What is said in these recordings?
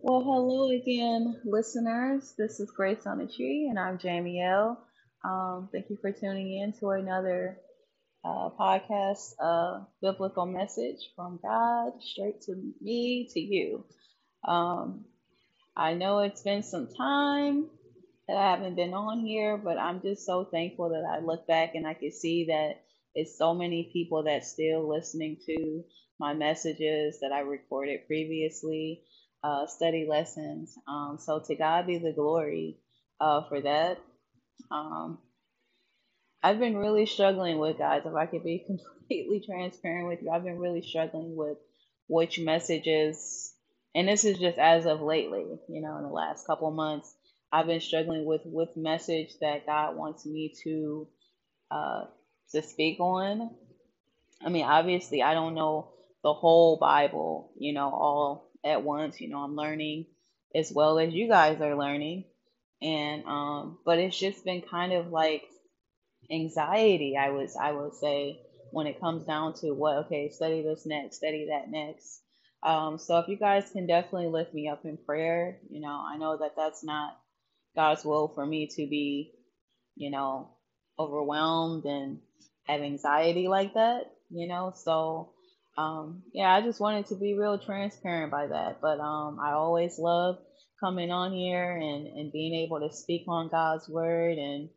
Well, hello again, listeners. This is Grace on the Tree, and I'm Jamie L. Thank you for tuning in to another podcast, Biblical Message from God Straight to Me to You. I know it's been some time that I haven't been on here, but I'm just so thankful that I look back and I can see that it's so many people that's still listening to my messages that I recorded previously. Study lessons. So to God be the glory for that. I've been really struggling with, guys, if I could be completely transparent with you, I've been really struggling with which messages, and this is just as of lately, in the last couple months, I've been struggling with which message that God wants me to speak on. I mean, obviously, I don't know the whole Bible, all at once. I'm learning as well as you guys are learning, and but it's just been kind of like anxiety, I would say, when it comes down to study this next, study that next. So if you guys can definitely lift me up in prayer, I know that that's not God's will for me to be overwhelmed and have anxiety like that, so I just wanted to be real transparent by that. But I always love coming on here and being able to speak on God's word, and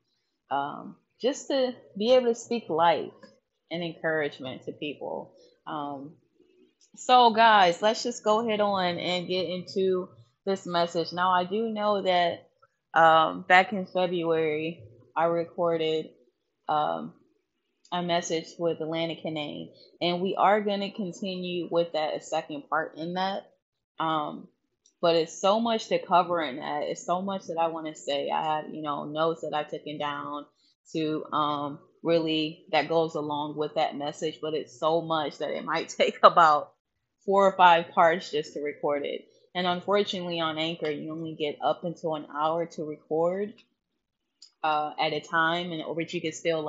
just to be able to speak life and encouragement to people. So guys, let's just go ahead on and get into this message. Now, I do know that back in February, I recorded a message with Atlanta Kinane, and we are going to continue with that, a second part in that. But it's so much to cover in that. It's so much that I want to say. I have, notes that I've taken down to really that goes along with that message, but it's so much that it might take about 4 or 5 parts just to record it. And unfortunately on Anchor, you only get up until an hour to record at a time, and which you can still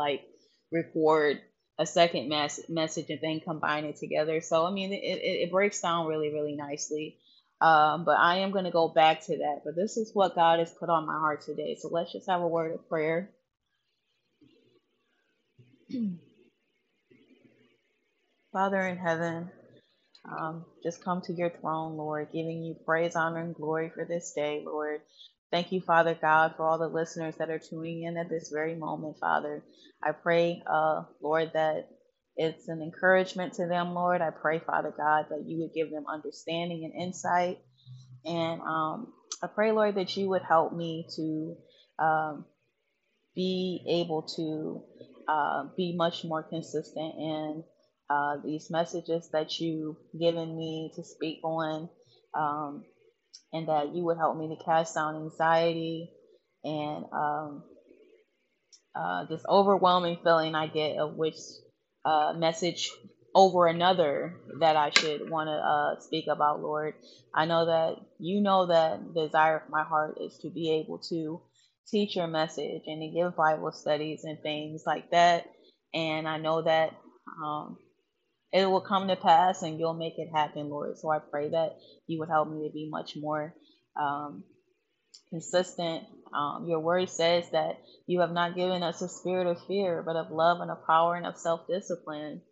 record a second message and then combine it together. So, it breaks down really, really nicely. But I am going to go back to that. But this is what God has put on my heart today. So let's just have a word of prayer. Father in heaven, just come to your throne, Lord, giving you praise, honor, and glory for this day, Lord. Thank you, Father God, for all the listeners that are tuning in at this very moment, Father. I pray, Lord, that it's an encouragement to them, Lord. I pray, Father God, that you would give them understanding and insight. And I pray, Lord, that you would help me to be able to be much more consistent in these messages that you've given me to speak on. And that you would help me to cast down anxiety and this overwhelming feeling I get of which message over another that I should want to speak about, Lord. I know that you know that the desire of my heart is to be able to teach your message and to give Bible studies and things like that. And I know that it will come to pass, and you'll make it happen, Lord. So I pray that you would help me to be much more consistent. Your word says that you have not given us a spirit of fear, but of love and of power and of self-discipline.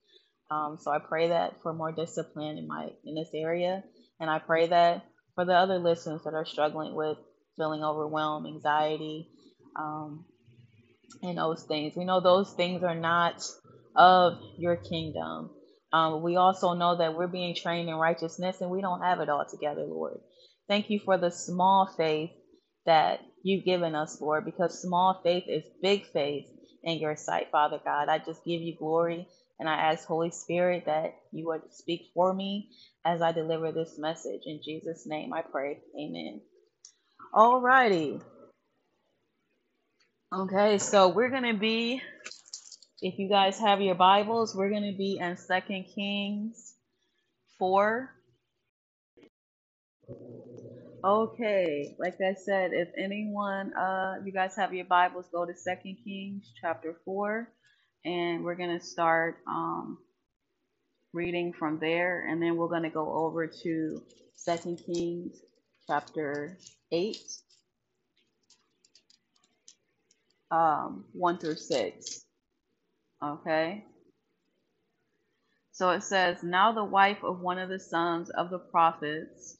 So I pray that for more discipline in this area. And I pray that for the other listeners that are struggling with feeling overwhelmed, anxiety, and those things. We know those things are not of your kingdom. We also know that we're being trained in righteousness, and we don't have it all together, Lord. Thank you for the small faith that you've given us, Lord, because small faith is big faith in your sight, Father God. I just give you glory, and I ask, Holy Spirit, that you would speak for me as I deliver this message. In Jesus' name I pray. Amen. All righty. Okay, so we're going to be... If you guys have your Bibles, we're going to be in 2 Kings 4. Okay, like I said, if anyone, you guys have your Bibles, go to 2 Kings chapter 4, and we're going to start reading from there, and then we're going to go over to 2 Kings chapter 8, 1 through 6. Okay. So it says, now the wife of one of the sons of the prophets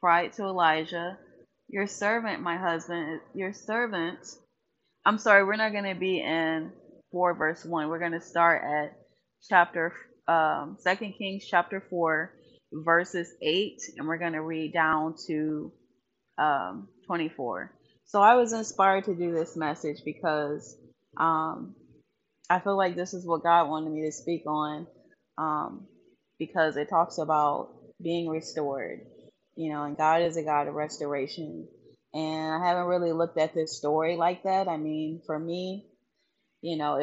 cried to Elijah, your servant, my husband, your servant. I'm sorry, we're not going to be in 4 verse 1. We're going to start at chapter 2 Kings chapter 4 verses 8, and we're going to read down to 24. So I was inspired to do this message because I feel like this is what God wanted me to speak on, because it talks about being restored, you know, and God is a God of restoration. And I haven't really looked at this story like that. I mean, for me, you know,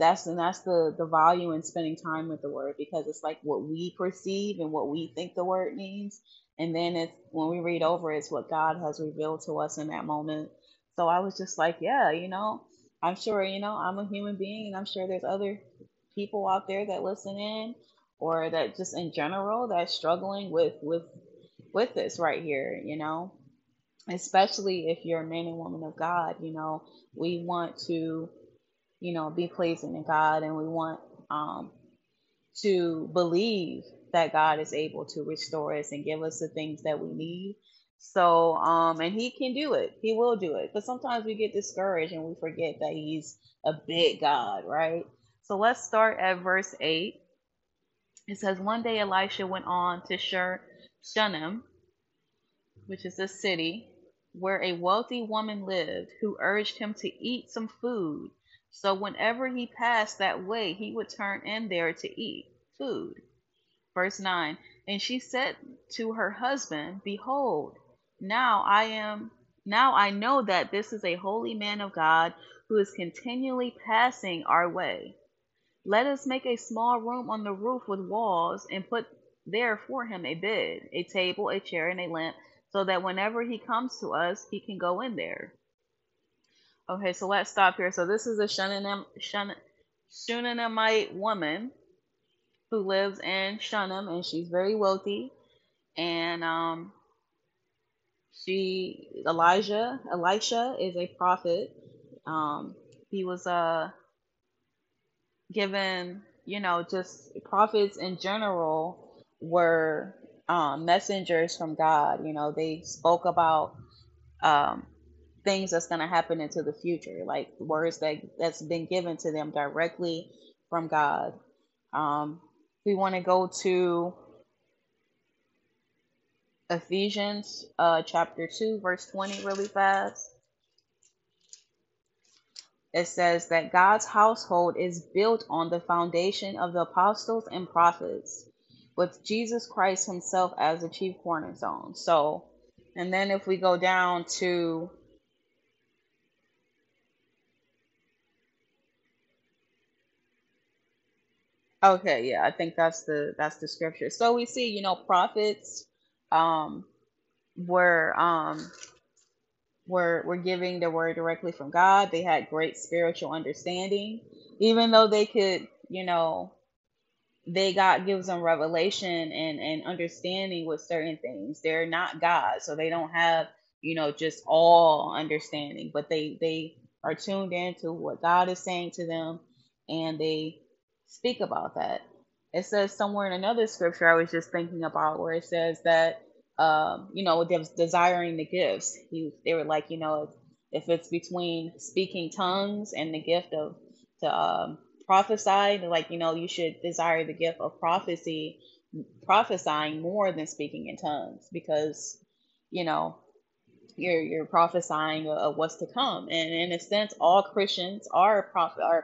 that's the value in spending time with the word, because it's like what we perceive and what we think the word means. And then it's when we read over, it's what God has revealed to us in that moment. So I was just like, yeah, you know, I'm sure, you know, I'm a human being, and I'm sure there's other people out there that listen in, or that just in general, that's struggling with this right here, you know, especially if you're a man and woman of God. You know, we want to, you know, be pleasing to God, and we want to believe that God is able to restore us and give us the things that we need. So, and he can do it. He will do it. But sometimes we get discouraged and we forget that he's a big God, right? So let's start at verse 8. It says, one day Elisha went on to Shunem, which is a city where a wealthy woman lived, who urged him to eat some food. So whenever he passed that way, he would turn in there to eat food. Verse 9, and she said to her husband, behold, now I know that this is a holy man of God who is continually passing our way. Let us make a small room on the roof with walls, and put there for him a bed, a table, a chair, and a lamp, so that whenever he comes to us, he can go in there. Okay, so let's stop here. So this is a Shunammite woman who lives in Shunem, and she's very wealthy. And Elisha is a prophet. He was given, you know, just prophets in general were messengers from God. You know, they spoke about things that's going to happen into the future, like words that's been given to them directly from God. We want to go to Ephesians chapter 2, verse 20 really fast. It says that God's household is built on the foundation of the apostles and prophets, with Jesus Christ himself as the chief cornerstone. So, and then if we go down to okay, yeah, I think that's the scripture. So we see, you know, prophets were giving the word directly from God. They had great spiritual understanding, even though they could, you know, they God gives them revelation and understanding with certain things. They're not God, so they don't have, you know, just all understanding, but they are tuned into what God is saying to them, and they speak about that. It says somewhere in another scripture I was just thinking about, where it says that you know, desiring the gifts. They were like, you know, if it's between speaking tongues and the gift of prophesy, like, you know, you should desire the gift of prophesying more than speaking in tongues, because, you know, you're prophesying of what's to come. And in a sense, all Christians are prophets, or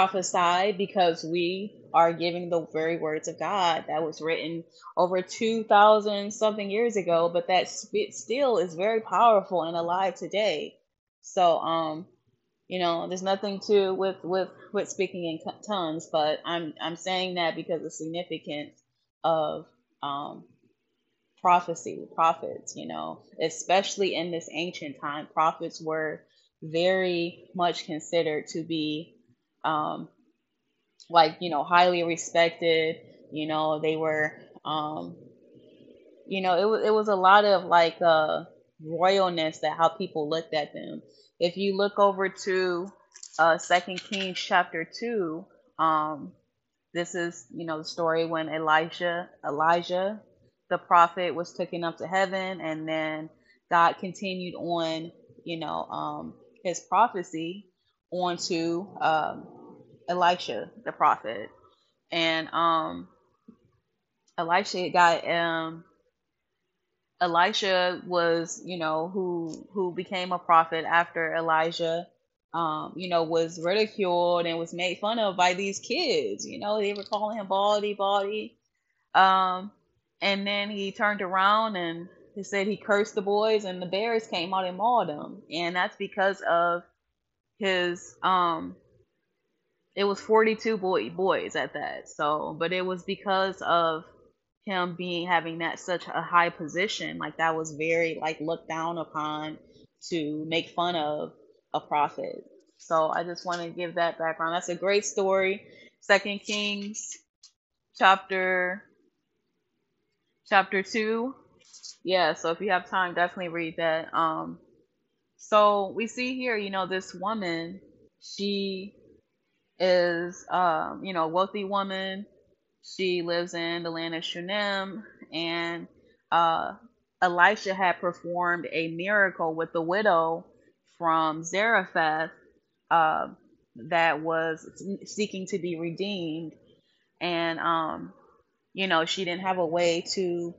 prophesy, because we are giving the very words of God that was written over 2,000 something years ago, but that still is very powerful and alive today. So, you know, there's nothing to with speaking in tongues, but I'm saying that because of the significance of prophecy, prophets. You know, especially in this ancient time, prophets were very much considered to be like, you know, highly respected. You know, they were You know, it was a lot of like royalness that how people looked at them. If you look over to 2 Kings chapter 2, this is, you know, the story when Elijah, the prophet, was taken up to heaven, and then God continued on, you know, his prophecy onto Elisha, the prophet. And Elisha was, you know, who became a prophet after Elijah, you know, was ridiculed and was made fun of by these kids. You know, they were calling him baldy. And then he turned around and he said he cursed the boys, and the bears came out and mauled them. And that's because of his, it was 42 boys at that. So, but it was because of him having that such a high position, like that was very like looked down upon to make fun of a prophet. So I just want to give that background. That's a great story. 2 Kings chapter 2. Yeah, so if you have time, definitely read that. So we see here, you know, this woman, she is, you know, a wealthy woman. She lives in the land of Shunem, and Elisha had performed a miracle with the widow from Zarephath that was seeking to be redeemed. And, you know, she didn't have a way to,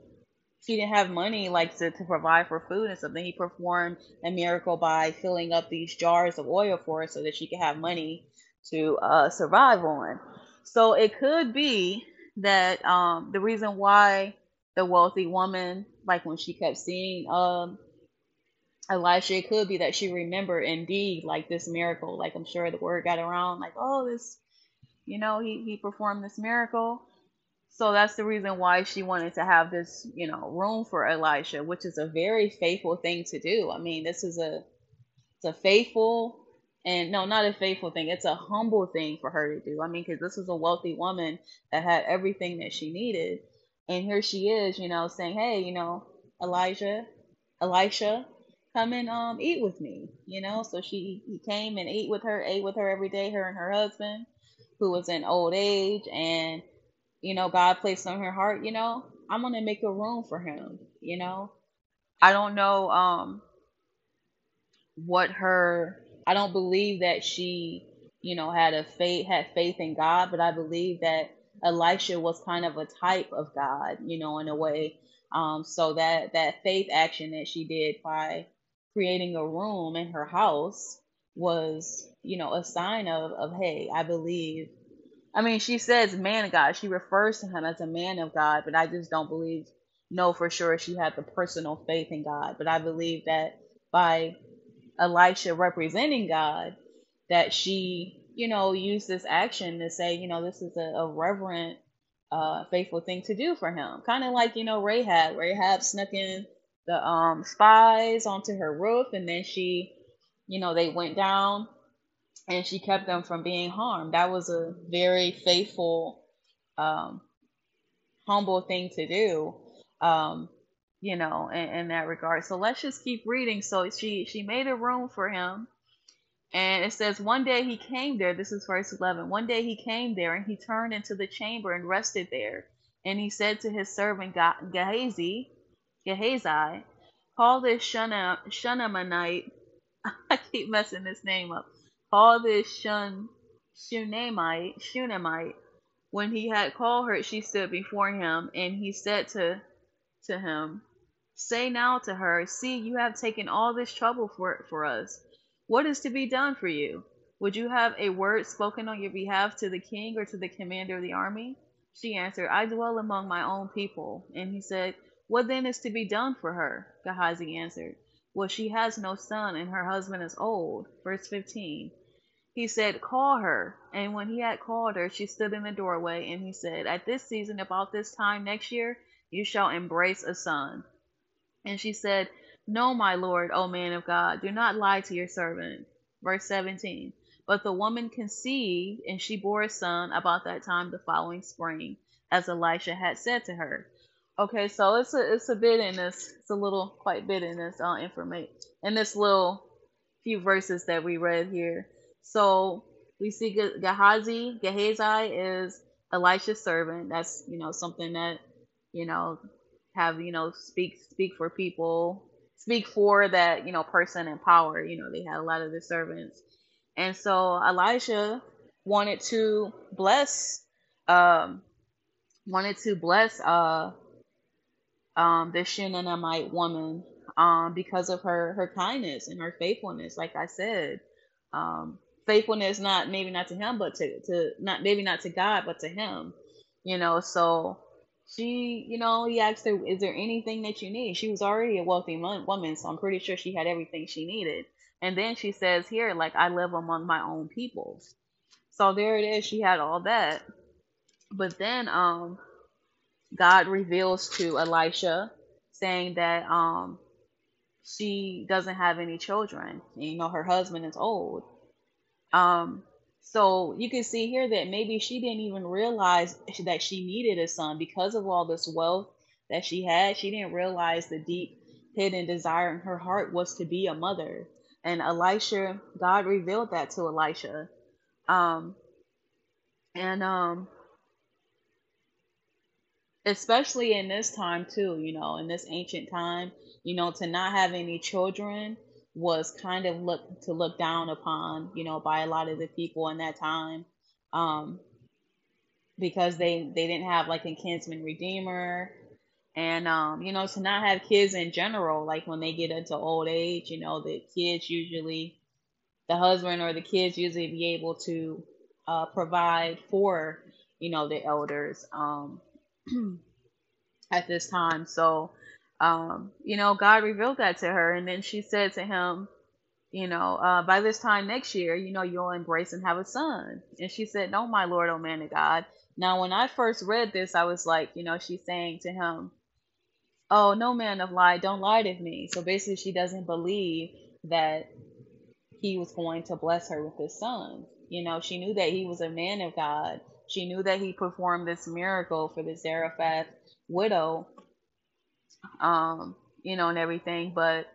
she didn't have money like to provide for food and something. He performed a miracle by filling up these jars of oil for her so that she could have money to survive on. So it could be that the reason why the wealthy woman, like when she kept seeing Elisha, it could be that she remembered indeed like this miracle. Like I'm sure the word got around like, oh, this, you know, he performed this miracle. So that's the reason why she wanted to have this, you know, room for Elisha, which is a very faithful thing to do. I mean, this is it's a faithful and no, not a faithful thing. It's a humble thing for her to do. I mean, because this was a wealthy woman that had everything that she needed. And here she is, you know, saying, hey, you know, Elisha, come and eat with me, you know. So he came and ate with her every day, her and her husband, who was in old age. And, you know, God placed on her heart, you know, I'm going to make a room for him, you know. I don't know I don't believe that she, you know, had faith in God, but I believe that Elisha was kind of a type of God, you know, in a way. So that faith action that she did by creating a room in her house was, you know, a sign of hey, I believe. I mean, she says man of God. She refers to him as a man of God, but I just don't believe, no, for sure she had the personal faith in God. But I believe that by Elisha representing God, that she, you know, used this action to say, you know, this is a reverent, faithful thing to do for him. Kind of like, you know, Rahab. Rahab snuck in the spies onto her roof, and then she, you know, they went down and she kept them from being harmed. That was a very faithful, humble thing to do. You know, in that regard. So let's just keep reading. So she made a room for him. And it says, one day he came there. This is verse 11. One day he came there, and he turned into the chamber and rested there. And he said to his servant Gehazi, call this Shunammite. I keep messing this name up. Call this Shunammite. When he had called her, she stood before him, and he said to him, say now to her, see, you have taken all this trouble for us. What is to be done for you? Would you have a word spoken on your behalf to the king or to the commander of the army? She answered, I dwell among my own people. And he said, what then is to be done for her? Gehazi answered, well, she has no son, and her husband is old. Verse 15. He said, call her. And when he had called her, she stood in the doorway, and he said, at this season, about this time next year, you shall embrace a son. And she said, no, my lord, O man of God, do not lie to your servant. Verse 17. But the woman conceived, and she bore a son about that time the following spring, as Elisha had said to her. Okay, so it's a bit in this. It's a little quite bit in this information in this little few verses that we read here. So we see Gehazi is Elisha's servant. That's, you know, something that, you know, have, you know, speak for people, speak for that, you know, person in power. You know, they had a lot of their servants. And so Elisha wanted to bless the Shunammite woman because of her kindness and her faithfulness. Like I said, faithfulness not to God, but to him, you know. So she, you know, he asked her, is there anything that you need? She was already a wealthy woman, so I'm pretty sure she had everything she needed. And then she says here, like, I live among my own people. So there it is. She had all that. But then God reveals to Elisha saying that she doesn't have any children. And, you know, her husband is old. So you can see here that maybe she didn't even realize that she needed a son because of all this wealth that she had. She didn't realize the deep hidden desire in her heart was to be a mother. And Elisha, God revealed that to Elisha. Especially in this time too, you know, in this ancient time, you know, to not have any children was kind of looked down upon, you know, by a lot of the people in that time, because they didn't have like a kinsman redeemer. And, you know, to not have kids in general, like when they get into old age, you know, the husband or the kids usually be able to provide for, you know, the elders at this time. So, you know, God revealed that to her. And then she said to him, you know, by this time next year, you know, you'll embrace and have a son. And she said, no, my Lord, O man of God. Now, when I first read this, I was like, you know, she's saying to him, oh, no man of lie, don't lie to me. So basically she doesn't believe that he was going to bless her with his son. You know, she knew that he was a man of God. She knew that he performed this miracle for the Zarephath widow, you know, and everything. But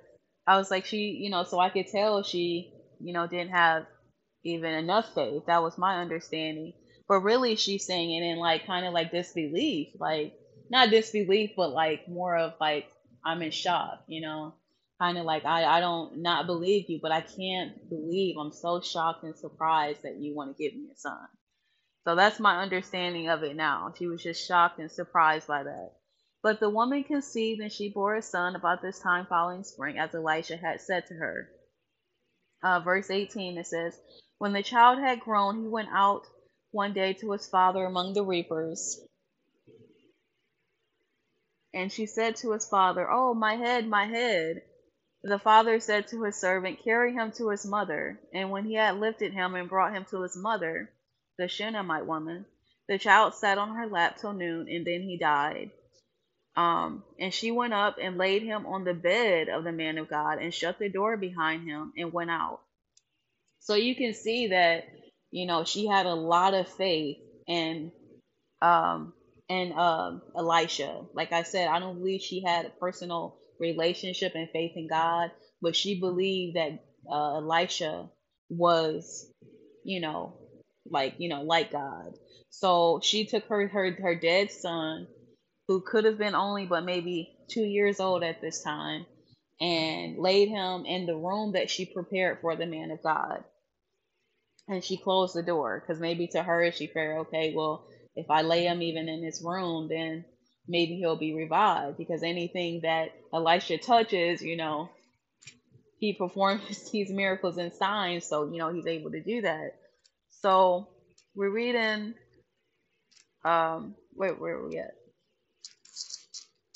I was like, she, you know, so I could tell she, you know, didn't have even enough faith. That was my understanding. But really she's saying it in like kind of like disbelief, like not disbelief, but like more of like, I'm in shock, you know, kind of like, I don't not believe you, but I can't believe, I'm so shocked and surprised that you want to give me a son. So that's my understanding of it now. She was just shocked and surprised by that. But the woman conceived and she bore a son about this time following spring, as Elisha had said to her. Verse 18, it says, when the child had grown, he went out one day to his father among the reapers. And she said to his father, oh, my head, my head. The father said to his servant, carry him to his mother. And when he had lifted him and brought him to his mother, the Shunammite woman, the child sat on her lap till noon, and then he died. And she went up and laid him on the bed of the man of God and shut the door behind him and went out. So you can see that, you know, she had a lot of faith in Elisha. Like I said, I don't believe she had a personal relationship and faith in God, but she believed that Elisha was, you know, like God. So she took her dead son, who could have been only but maybe 2 years old at this time, and laid him in the room that she prepared for the man of God. And she closed the door, because maybe to her she figured, okay, well, if I lay him even in this room, then maybe he'll be revived, because anything that Elisha touches, you know, he performs these miracles and signs, so, you know, he's able to do that. So we're reading, where are we at?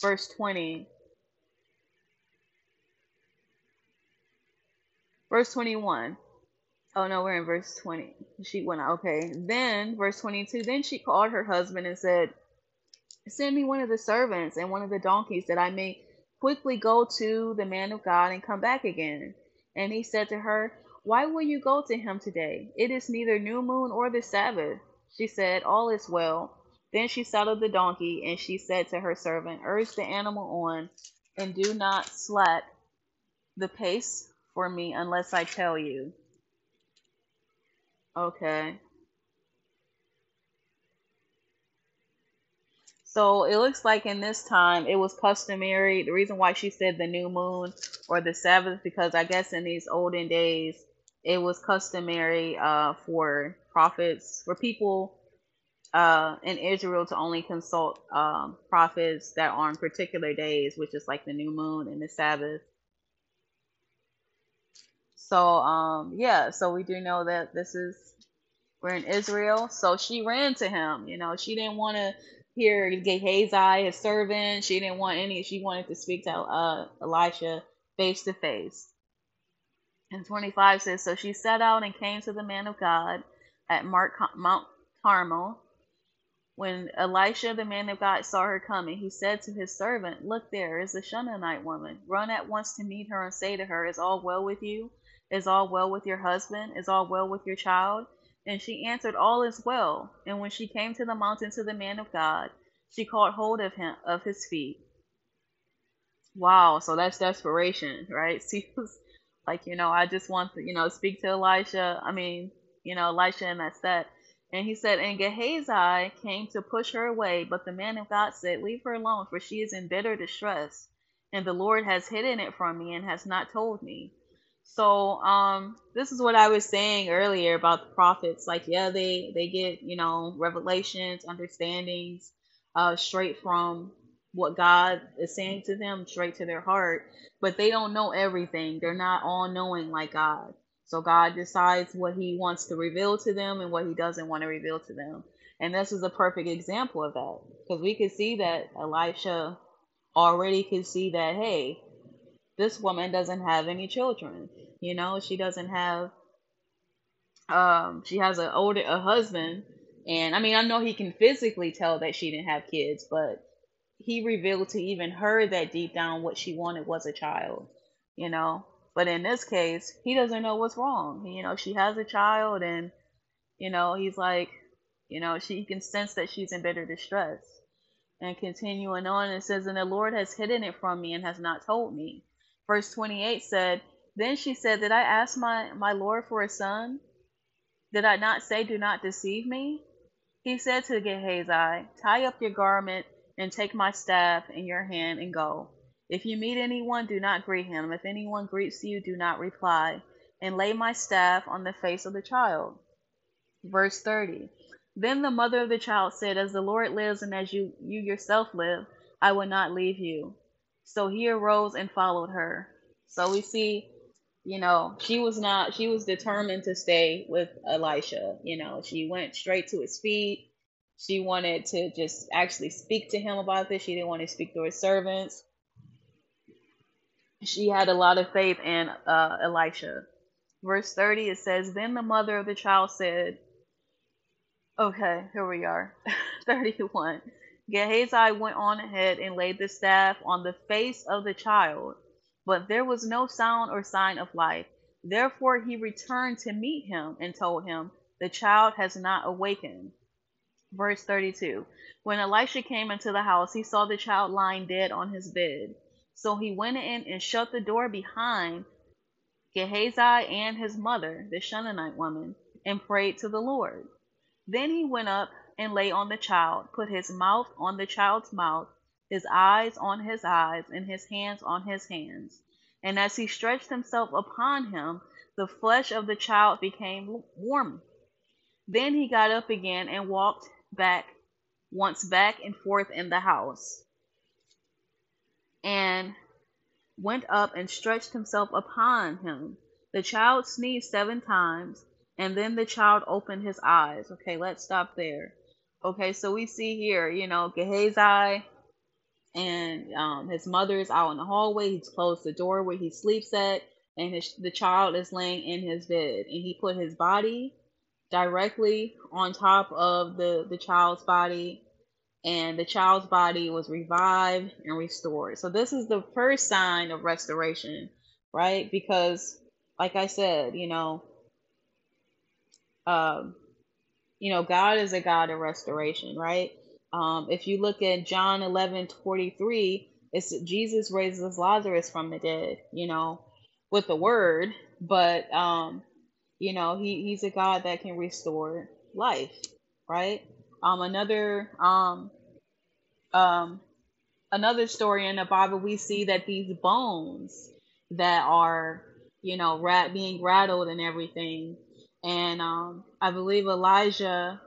Verse 20. Verse 21. Oh no, we're in verse 20. She went, okay. Then verse 22, then she called her husband and said, send me one of the servants and one of the donkeys, that I may quickly go to the man of God and come back again. And he said to her, why will you go to him today? It is neither new moon or the Sabbath. She said, all is well. Then she saddled the donkey, and she said to her servant, urge the animal on, and do not slack the pace for me unless I tell you. Okay. So it looks like in this time it was customary. The reason why she said the new moon or the Sabbath, because I guess in these olden days it was customary for prophets, for people in Israel to only consult prophets that are on particular days, which is like the new moon and the Sabbath. So so we do know that we're in Israel. So she ran to him. She didn't want to hear Gehazi, his servant. She didn't want any. She wanted to speak to Elisha face to face. And 25 says, so she set out and came to the man of God at Mount Carmel. When Elisha, the man of God, saw her coming, he said to his servant, look, there is a Shunammite woman. Run at once to meet her and say to her, is all well with you? Is all well with your husband? Is all well with your child? And she answered, all is well. And when she came to the mountain to the man of God, she caught hold of him, of his feet. Wow, so that's desperation, right? She was like, I just want to, speak to Elisha. Elisha, and that's that. And he said, and Gehazi came to push her away, but the man of God said, leave her alone, for she is in bitter distress, and the Lord has hidden it from me and has not told me. So this is what I was saying earlier about the prophets. Like, yeah, they get, revelations, understandings, straight from what God is saying to them, straight to their heart. But they don't know everything. They're not all-knowing like God. So God decides what he wants to reveal to them and what he doesn't want to reveal to them. And this is a perfect example of that, because we could see that Elisha already could see that, hey, this woman doesn't have any children. She doesn't have, she has a husband. And I know he can physically tell that she didn't have kids, but he revealed to even her that deep down what she wanted was a child, But in this case, he doesn't know what's wrong. She has a child, and, he's like, he can sense that she's in bitter distress. And continuing on, it says, and the Lord has hidden it from me and has not told me. Verse 28 said, then she said, did I ask my Lord for a son? Did I not say, do not deceive me? He said to Gehazi, tie up your garment and take my staff in your hand and go. If you meet anyone, do not greet him. If anyone greets you, do not reply. And lay my staff on the face of the child. Verse 30. Then the mother of the child said, as the Lord lives and as you yourself live, I will not leave you. So he arose and followed her. So we see, she was determined to stay with Elisha. She went straight to his feet. She wanted to just actually speak to him about this. She didn't want to speak to her servants. She had a lot of faith in Elisha. Verse 30, it says, then the mother of the child said, okay, here we are, 31. Gehazi went on ahead and laid the staff on the face of the child, but there was no sound or sign of life. Therefore he returned to meet him and told him, the child has not awakened. Verse 32, when Elisha came into the house, he saw the child lying dead on his bed. So he went in and shut the door behind Gehazi and his mother, the Shunammite woman, and prayed to the Lord. Then he went up and lay on the child, put his mouth on the child's mouth, his eyes on his eyes, and his hands on his hands. And as he stretched himself upon him, the flesh of the child became warm. Then he got up again and walked back and forth in the house, and went up and stretched himself upon him. The child sneezed 7 times, and then the child opened his eyes. Okay, let's stop there. Okay, so we see here, Gehazi and his mother is out in the hallway. He's closed the door where he sleeps at, and the child is laying in his bed. And he put his body directly on top of the child's body, and the child's body was revived and restored. So this is the first sign of restoration, right? Because, like I said, God is a God of restoration, right? If you look at John 11:43, it's Jesus raises Lazarus from the dead, with the word, but, he's a God that can restore life, right? Another story in the Bible, we see that these bones that are, being rattled and everything. And I believe Elijah,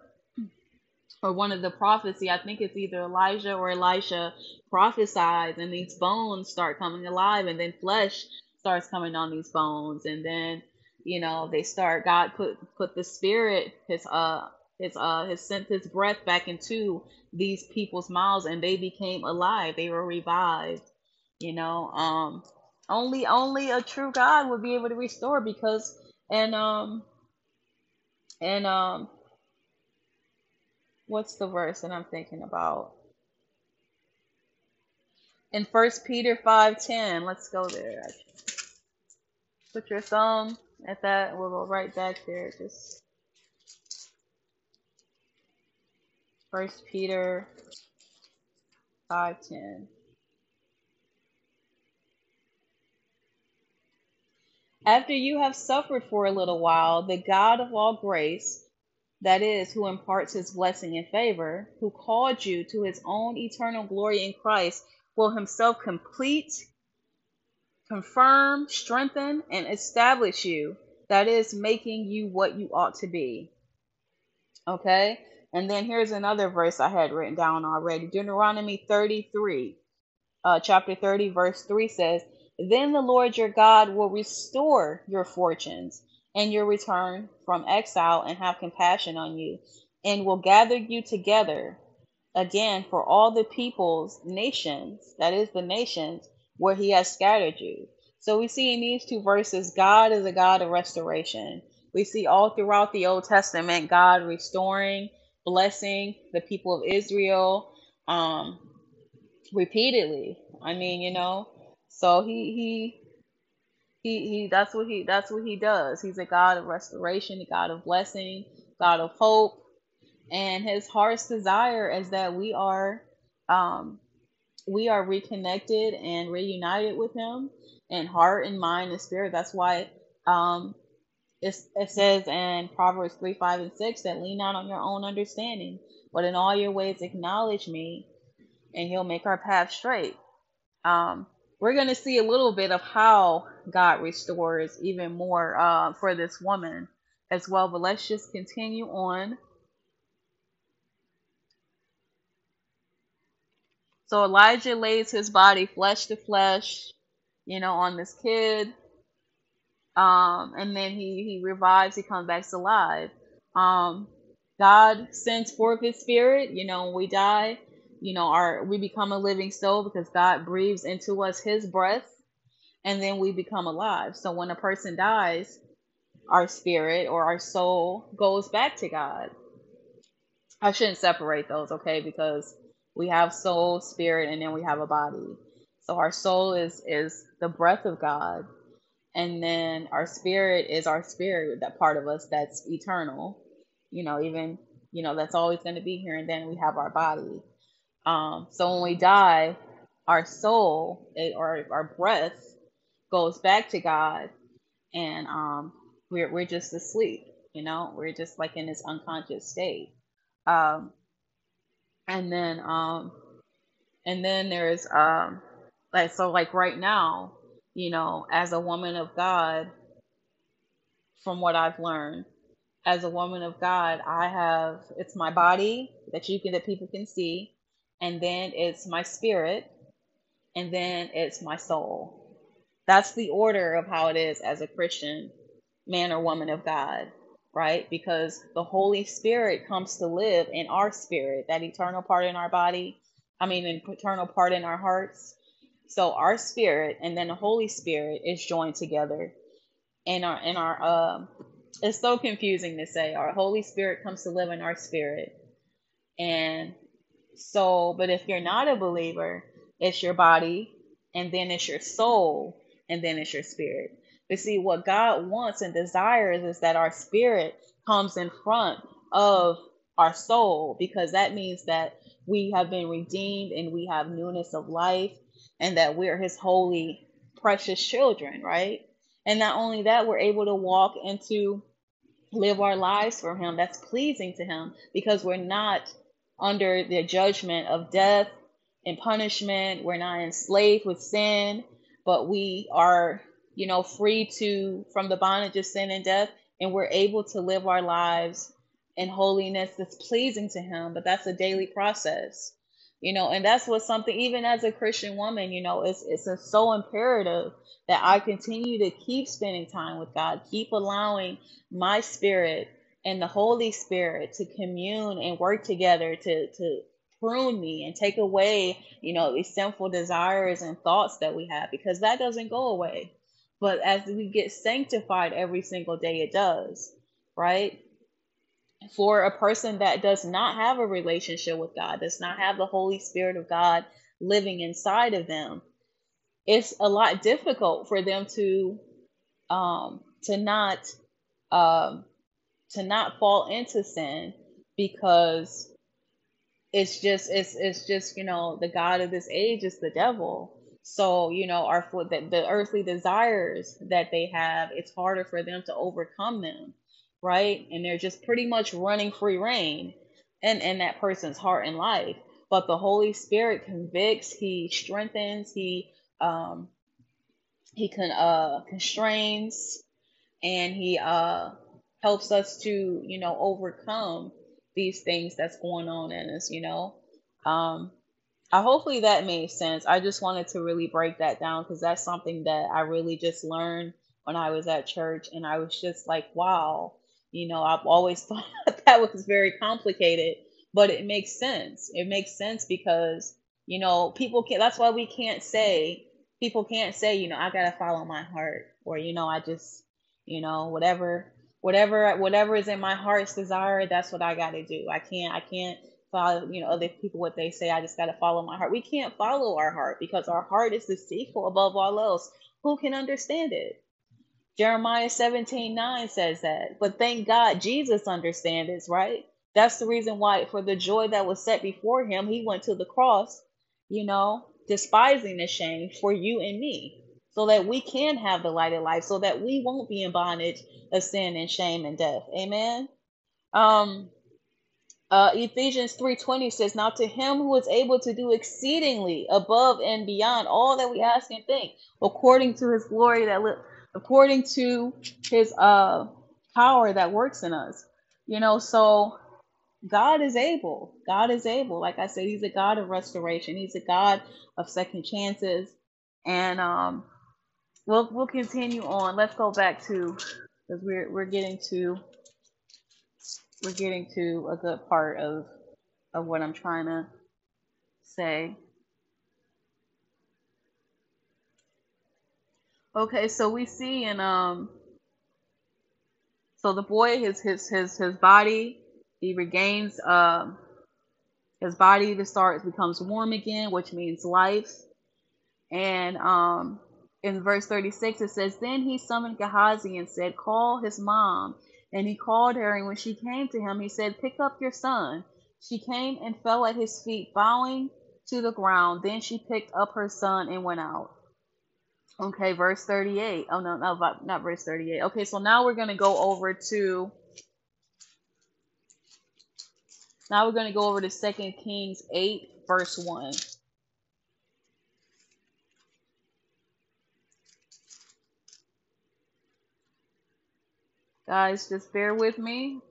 or one of the prophecy, I think it's either Elijah or Elisha, prophesies, and these bones start coming alive, and then flesh starts coming on these bones, and then they start, God put the spirit, sent his breath back into these people's mouths, and they became alive. They were revived. Only a true God would be able to restore, because what's the verse that I'm thinking about? In 1 Peter 5:10, let's go there. Put your thumb at that. We'll go right back there. Just 1 Peter 5:10. After you have suffered for a little while, the God of all grace, that is, who imparts his blessing and favor, who called you to his own eternal glory in Christ, will himself complete, confirm, strengthen, and establish you, that is, making you what you ought to be. Okay? And then here's another verse I had written down already. Deuteronomy 33, chapter 30, verse 3 says, "Then the Lord your God will restore your fortunes and your return from exile, and have compassion on you, and will gather you together again for all the peoples, nations, that is the nations, where he has scattered you." So we see in these two verses, God is a God of restoration. We see all throughout the Old Testament, God restoring, blessing the people of Israel repeatedly. So that's what he does. He's a God of restoration, a God of blessing, God of hope. And his heart's desire is that we are reconnected and reunited with him in heart and mind and spirit. That's why it says in Proverbs 3:5-6 that lean not on your own understanding, but in all your ways acknowledge me, and he'll make our path straight. We're going to see a little bit of how God restores even more for this woman as well. But let's just continue on. So Elijah lays his body flesh to flesh, on this kid. And then he revives, he comes back alive. God sends forth his spirit, when we die. We become a living soul because God breathes into us his breath, and then we become alive. So when a person dies, our spirit or our soul goes back to God. I shouldn't separate those, okay? Because we have soul, spirit, and then we have a body. So our soul is the breath of God, and then our spirit is our spirit, that part of us that's eternal. That's always going to be here, and then we have our body. So when we die, our soul or our breath goes back to God, and we're just asleep. We're just like in this unconscious state. And then there's right now, as a woman of God, from what I've learned, as a woman of God, it's my body that people can see. And then it's my spirit, and then it's my soul. That's the order of how it is as a Christian man or woman of God, right? Because the Holy Spirit comes to live in our spirit, that eternal part in our body, eternal part in our hearts. So our spirit and then the Holy Spirit is joined together. And it's so confusing to say. Our Holy Spirit comes to live in our spirit, but if you're not a believer, it's your body, and then it's your soul, and then it's your spirit. But see, what God wants and desires is that our spirit comes in front of our soul, because that means that we have been redeemed and we have newness of life, and that we're his holy, precious children, right? And not only that, we're able to walk and to live our lives for him. That's pleasing to him because we're not under the judgment of death and punishment. We're not enslaved with sin, but we are, you know, free to from the bondage of sin and death, and we're able to live our lives in holiness that's pleasing to him. But that's a daily process, you know, and that's what something, even as a Christian woman, you know, it's so imperative that I continue to keep spending time with God, keep allowing my spirit and the Holy Spirit to commune and work together to prune me and take away, you know, these sinful desires and thoughts that we have, because that doesn't go away. But as we get sanctified every single day, it does, right? For a person that does not have a relationship with God, does not have the Holy Spirit of God living inside of them, it's a lot difficult for them to not fall into sin, because it's just, you know, the god of this age is the devil. So, you know, the earthly desires that they have, it's harder for them to overcome them, right? And they're just pretty much running free reign in that person's heart and life. But the Holy Spirit convicts, he strengthens, he constrains, and he helps us to, you know, overcome these things that's going on in us, you know. Hopefully that made sense. I just wanted to really break that down, because that's something that I really just learned when I was at church, and I was just like, wow, you know, I've always thought that was very complicated, but it makes sense. It makes sense because, you know, that's why people can't say, you know, I got to follow my heart, or, you know, I just, you know, whatever is in my heart's desire, that's what I got to do. I can't follow, you know, other people, what they say. I just got to follow my heart. We can't follow our heart, because our heart is deceitful above all else. Who can understand it? Jeremiah 17:9 says that, but thank God Jesus understands this, right? That's the reason why, for the joy that was set before him, he went to the cross, you know, despising the shame for you and me, so that we can have the light of life, so that we won't be in bondage of sin and shame and death. Amen. Ephesians 3:20 says, now to him who is able to do exceedingly above and beyond all that we ask and think, according to his glory that according to his power that works in us. You know, so God is able. God is able. Like I said, he's a God of restoration. He's a God of second chances. And we'll continue on. Let's go back to, because we're getting to a good part of what I'm trying to say. Okay, so we see in so the boy, his body, he regains his body, becomes warm again, which means life. And in verse 36, it says, then he summoned Gehazi and said, call his mom. And he called her, and when she came to him, he said, pick up your son. She came and fell at his feet, bowing to the ground. Then she picked up her son and went out. Okay, verse 38. Oh, no, not verse 38. Okay, so now we're going to go over to... Now we're going to go over to 2 Kings 8, verse 1. Guys, just bear with me.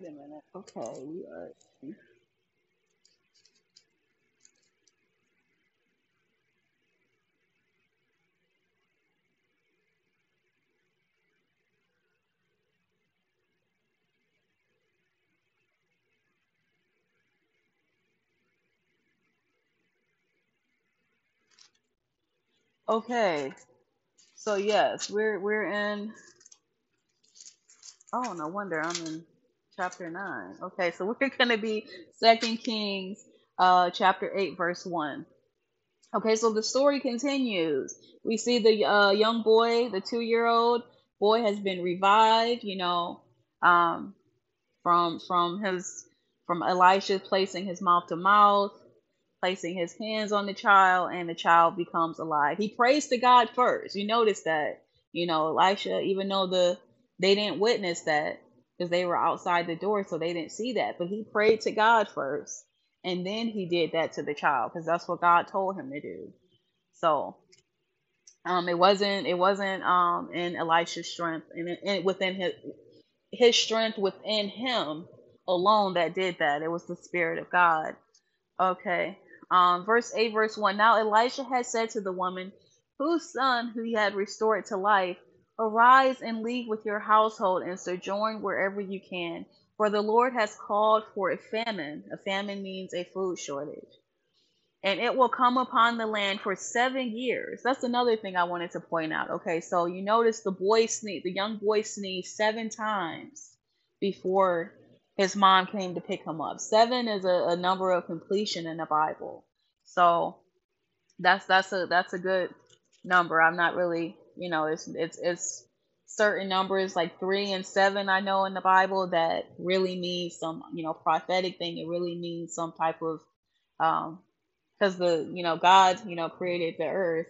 Wait a minute. Okay, we are. Okay, so yes, we're in, oh, no wonder I'm in chapter 9. Okay, so we're going to be 2 Kings chapter 8, verse 1. Okay, so the story continues. We see the young boy, the 2-year-old boy, has been revived, you know, from Elisha placing his mouth to mouth, placing his hands on the child, and the child becomes alive. He prays to God first. You notice that, you know, Elisha, even though they didn't witness that because they were outside the door, so they didn't see that, but he prayed to God first. And then he did that to the child because that's what God told him to do. So it wasn't in Elisha's strength and within his strength within him alone that did that. It was the Spirit of God. Okay. Verse 8, verse 1. Now Elisha had said to the woman whose son he had restored to life, "Arise and leave with your household and sojourn wherever you can. For the Lord has called for a famine." A famine means a food shortage. "And it will come upon the land for 7 years." That's another thing I wanted to point out. Okay, so you notice the young boy sneezed 7 times before his mom came to pick him up. 7 is a number of completion in the Bible. So that's a good number. I'm not really, you know, it's certain numbers like 3 and 7 I know in the Bible that really means some, you know, prophetic thing. It really means some type of because the, you know, God, you know, created the earth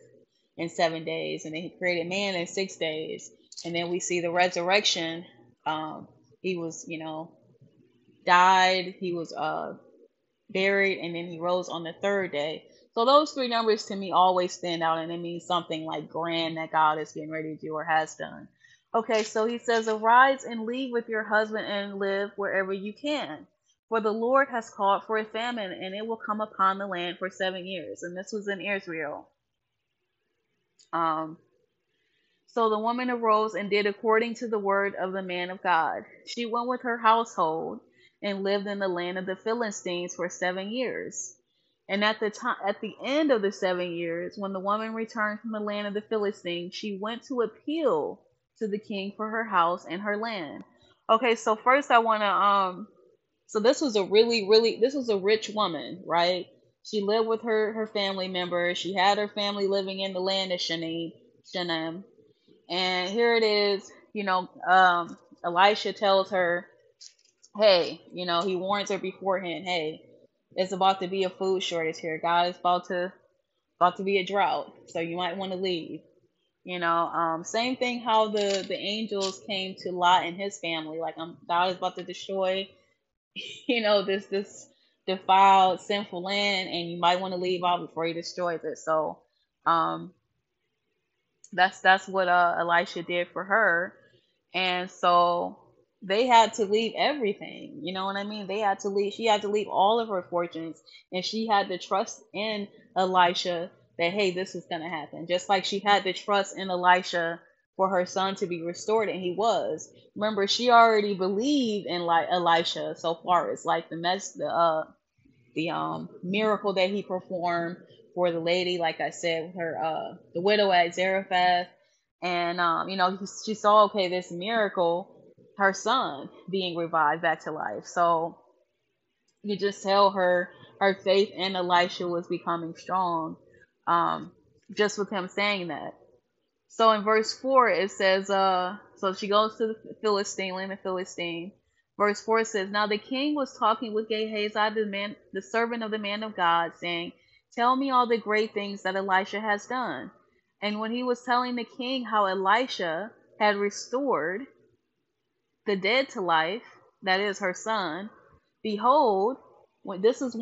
in 7 days, and then he created man in 6 days, and then we see the resurrection. He was, you know, died, he was buried, and then he rose on the 3rd day. So those 3 numbers to me always stand out, and it means something like grand that God is getting ready to do or has done. Okay, so he says, "Arise and leave with your husband and live wherever you can. For the Lord has called for a famine, and it will come upon the land for 7 years." And this was in Israel. So the woman arose and did according to the word of the man of God. She went with her household and lived in the land of the Philistines for 7 years. And at the end of the 7 years, when the woman returned from the land of the Philistines, she went to appeal to the king for her house and her land. Okay, so first I want to so this was a really rich woman, right? She lived with her family members. She had her family living in the land of Shunem. And here it is, you know, Elisha tells her, hey, you know, he warns her beforehand, hey, it's about to be a food shortage here. God is about to be a drought, so you might want to leave. You know, same thing how the angels came to Lot and his family. Like, God is about to destroy, you know, this defiled, sinful land, and you might want to leave out before he destroys it. So, that's what Elisha did for her, and so they had to leave everything. You know what I mean? They had to leave. She had to leave all of her fortunes, and she had to trust in Elisha that, hey, this is going to happen. Just like she had to trust in Elisha for her son to be restored, and he was. Remember, she already believed in Elisha so far as like the miracle that he performed for the lady, like I said, with her the widow at Zarephath, and you know, she saw, okay, this miracle, her son being revived back to life. So you just tell her faith in Elisha was becoming strong, just with him saying that. So in verse 4, it says, so she goes to the Philistine. Verse 4 says, now the king was talking with Gehazi, the servant of the man of God, saying, tell me all the great things that Elisha has done. And when he was telling the king how Elisha had restored the dead to life, that is her son, behold, this was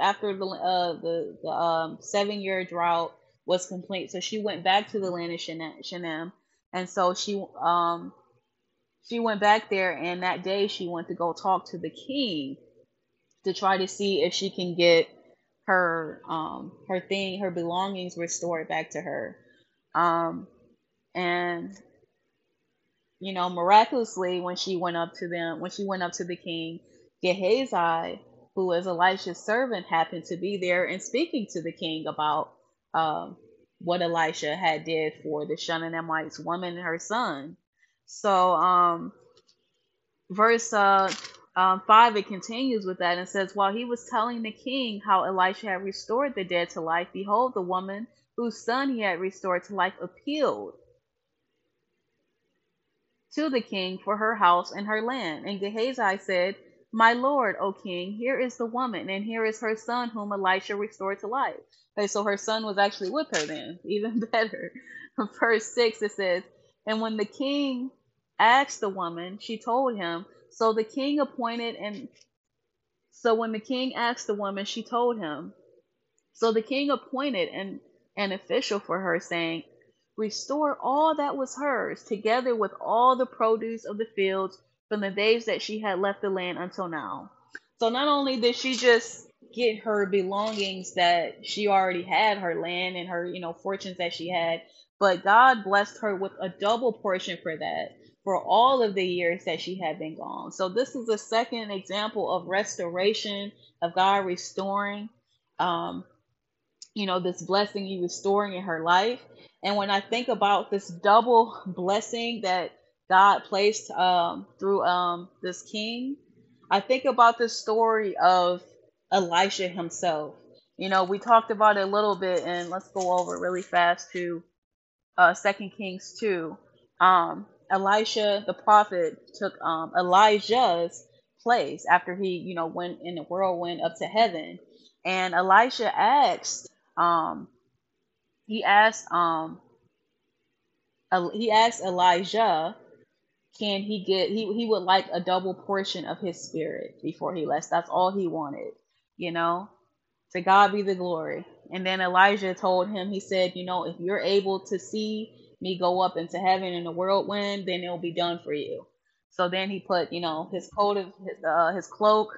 after the 7-year drought was complete, so she went back to the land of Shunem, and so she went back there, and that day she went to go talk to the king to try to see if she can get her belongings restored back to her, and you know, miraculously, when she went up to the king, Gehazi, who was Elisha's servant, happened to be there and speaking to the king about what Elisha had did for the Shunammite woman and her son. So, verse 5, it continues with that and says, while he was telling the king how Elisha had restored the dead to life, behold, the woman whose son he had restored to life appealed to the king for her house and her land. And Gehazi said, my lord, O king, here is the woman, and here is her son whom Elisha restored to life. Okay, so her son was actually with her then, even better. Verse 6, it says, and when the king asked the woman, she told him. So the king appointed an official for her, saying, restore all that was hers, together with all the produce of the fields from the days that she had left the land until now. So not only did she just get her belongings that she already had, her land and her, fortunes that she had, but God blessed her with a double portion for that, for all of the years that she had been gone. So this is a second example of restoration, of God restoring, this blessing he was storing in her life. And when I think about this double blessing that God placed through this king, I think about the story of Elisha himself. We talked about it a little bit, and let's go over really fast to 2 Kings 2. Elisha the prophet took Elijah's place after he, went in the whirlwind up to heaven. And Elisha asked Elijah, he would like a double portion of his spirit before he left. That's all he wanted, to God be the glory. And then Elijah told him, he said, if you're able to see me go up into heaven in the whirlwind, then it'll be done for you. So then he put, his coat of his cloak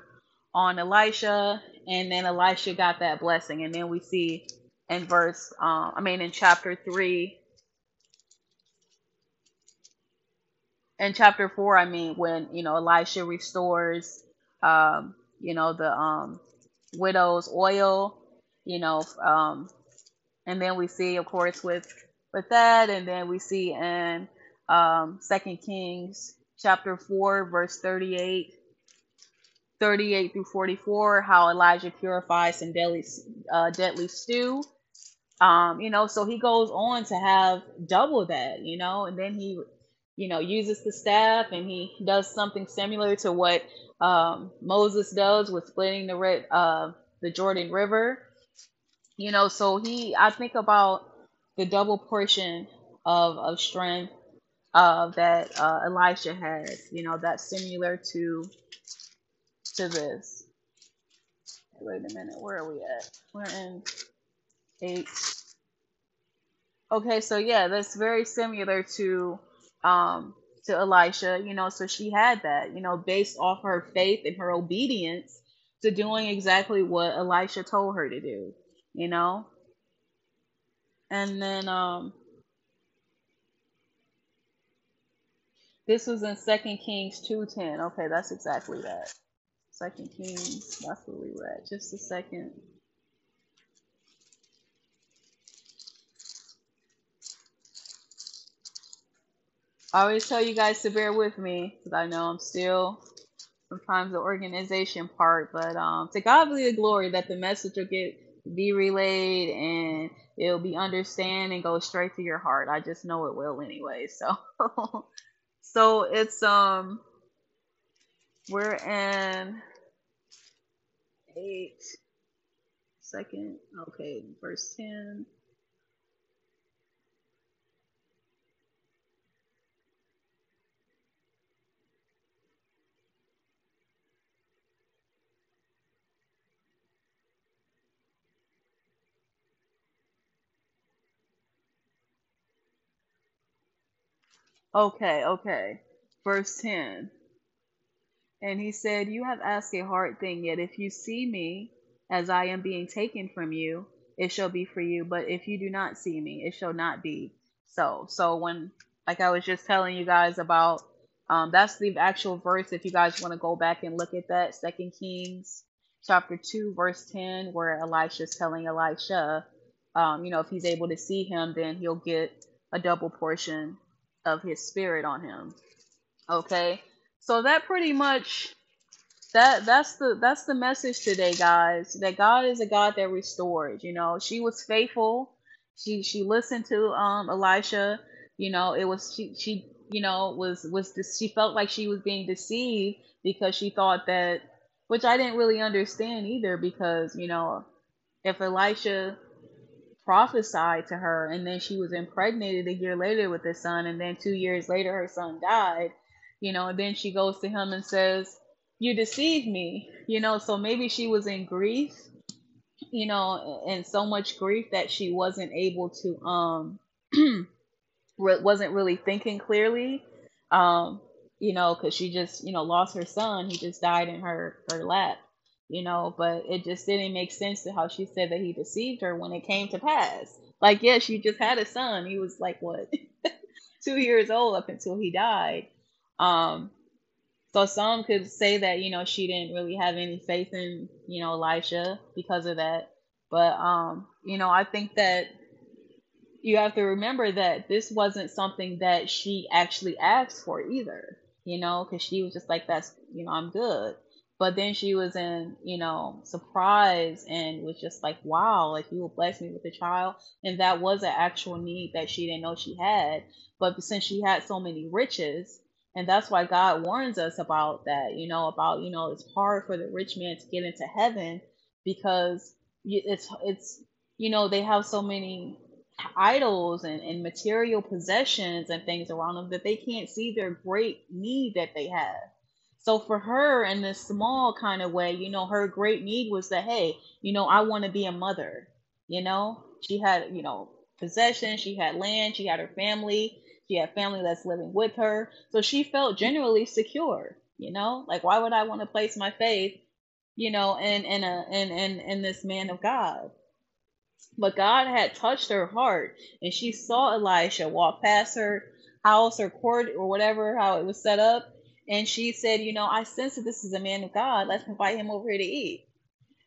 on Elisha, and then Elisha got that blessing. And then we see in chapter 4, when Elisha restores, the widow's oil, and then we see, of course, with that, and then we see in 2 Kings chapter 4, verse 38 through 44, how Elijah purifies some deadly stew. So he goes on to have double that, and then he, uses the staff, and he does something similar to what Moses does with splitting the Jordan River. So I think about the double portion of strength that Elisha had, that's similar to this. Wait a minute, where are we at? We're in 8. Okay, so yeah, that's very similar to Elisha, so she had that, based off her faith and her obedience to doing exactly what Elisha told her to do, And then this was in 2 Kings 2:10. Okay, that's exactly that. 2 Kings, that's where we were at. Just a second. I always tell you guys to bear with me, because I know I'm still sometimes the organization part, but to God be the glory that the message will be relayed and it'll be understand and go straight to your heart. I just know it will anyway. So, it's we're in 8 second. Okay, verse 10. Okay. Verse 10. And he said, you have asked a hard thing, yet if you see me as I am being taken from you, it shall be for you. But if you do not see me, it shall not be so. So when, like I was just telling you guys about, that's the actual verse. If you guys want to go back and look at that, 2 Kings chapter 2, verse 10, where Elisha's telling Elisha, if he's able to see him, then he'll get a double portion of his spirit on him. Okay, so that pretty much That's the message today, guys, that God is a God that restored. You know, she was faithful. She listened to Elisha. You know, it was she you know was she felt like she was being deceived because she thought that, which I didn't really understand either, because, you know, if Elisha prophesied to her and then she was impregnated a year later with her son, and then 2 years later her son died, you know, and then she goes to him and says, "You deceived me," you know. So maybe she was in grief, you know, and so much grief that she wasn't able to wasn't really thinking clearly, you know, because she just, you know, lost her son. He just died in her lap, you know. But it just didn't make sense to how she said that he deceived her when it came to pass. Like, yeah, she just had a son. He was like, what, 2 years old up until he died. So some could say that, you know, she didn't really have any faith in, you know, Elisha because of that. But, you know, I think that you have to remember that this wasn't something that she actually asked for either, you know, because she was just like, that's, you know, I'm good. But then she was in, you know, surprise and was just like, wow, like, you will bless me with a child. And that was an actual need that she didn't know she had. But since she had so many riches, and that's why God warns us about that, you know, about, you know, it's hard for the rich man to get into heaven because it's you know, they have so many idols and material possessions and things around them that they can't see their great need that they have. So for her, in this small kind of way, you know, her great need was that, hey, you know, I want to be a mother. You know, she had, you know, possessions, she had land, she had her family. She had family that's living with her. So she felt generally secure, you know, like, why would I want to place my faith, you know, in this man of God? But God had touched her heart, and she saw Elisha walk past her house or court or whatever, how it was set up. And she said, you know, I sense that this is a man of God. Let's invite him over here to eat.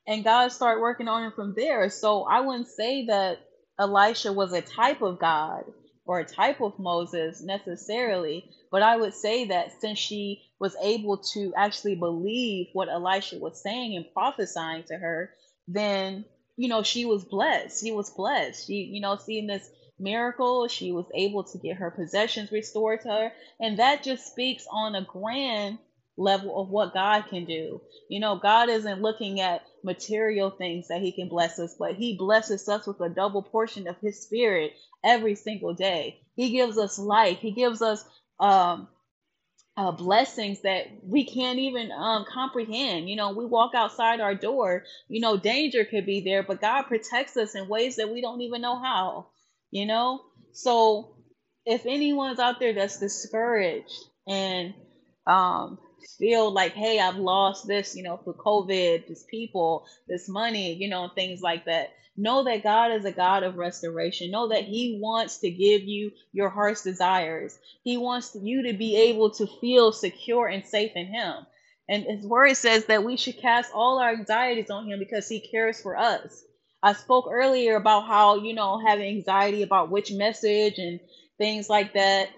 And God started working on him from there. So I wouldn't say that Elisha was a type of God or a type of Moses necessarily, but I would say that since she was able to actually believe what Elisha was saying and prophesying to her, then, you know, she was blessed. She was blessed. She, you know, seeing this miracle, she was able to get her possessions restored to her. And that just speaks on a grand level of what God can do. You know, God isn't looking at material things that he can bless us, but he blesses us with a double portion of his spirit every single day. He gives us life. He gives us blessings that we can't even comprehend. You know, we walk outside our door, you know, danger could be there, but God protects us in ways that we don't even know how, you know? So if anyone's out there that's discouraged and feel like, hey, I've lost this, you know, for COVID, this people, this money, you know, things like that, know that God is a God of restoration. Know that he wants to give you your heart's desires. He wants you to be able to feel secure and safe in him. And his word says that we should cast all our anxieties on him because he cares for us. I spoke earlier about how, you know, having anxiety about which message and things like that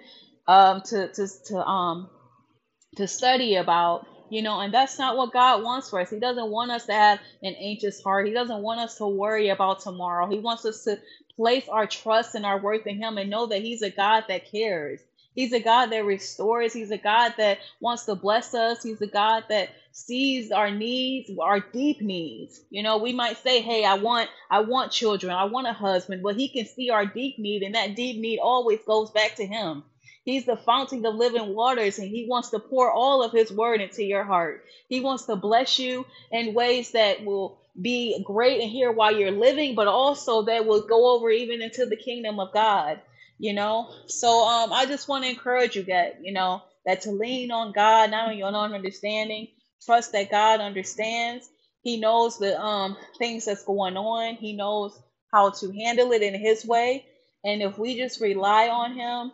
to study about, you know, and that's not what God wants for us. He doesn't want us to have an anxious heart. He doesn't want us to worry about tomorrow. He wants us to place our trust and our worth in him and know that he's a God that cares. He's a God that restores. He's a God that wants to bless us. He's a God that sees our needs, our deep needs. You know, we might say, hey, I want children. I want a husband. But he can see our deep need, and that deep need always goes back to him. He's the fountain of living waters, and he wants to pour all of his word into your heart. He wants to bless you in ways that will be great and here while you're living, but also that will go over even into the kingdom of God, you know? So I just want to encourage you that, you know, that to lean on God, not on your own understanding. Trust that God understands. He knows the things that's going on. He knows how to handle it in his way. And if we just rely on him,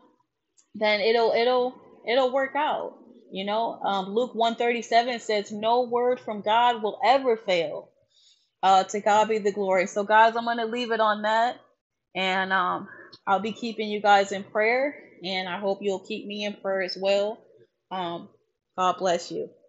then it'll work out, you know. Luke 1:37 says, "No word from God will ever fail." To God be the glory. So, guys, I'm gonna leave it on that, and I'll be keeping you guys in prayer, and I hope you'll keep me in prayer as well. God bless you.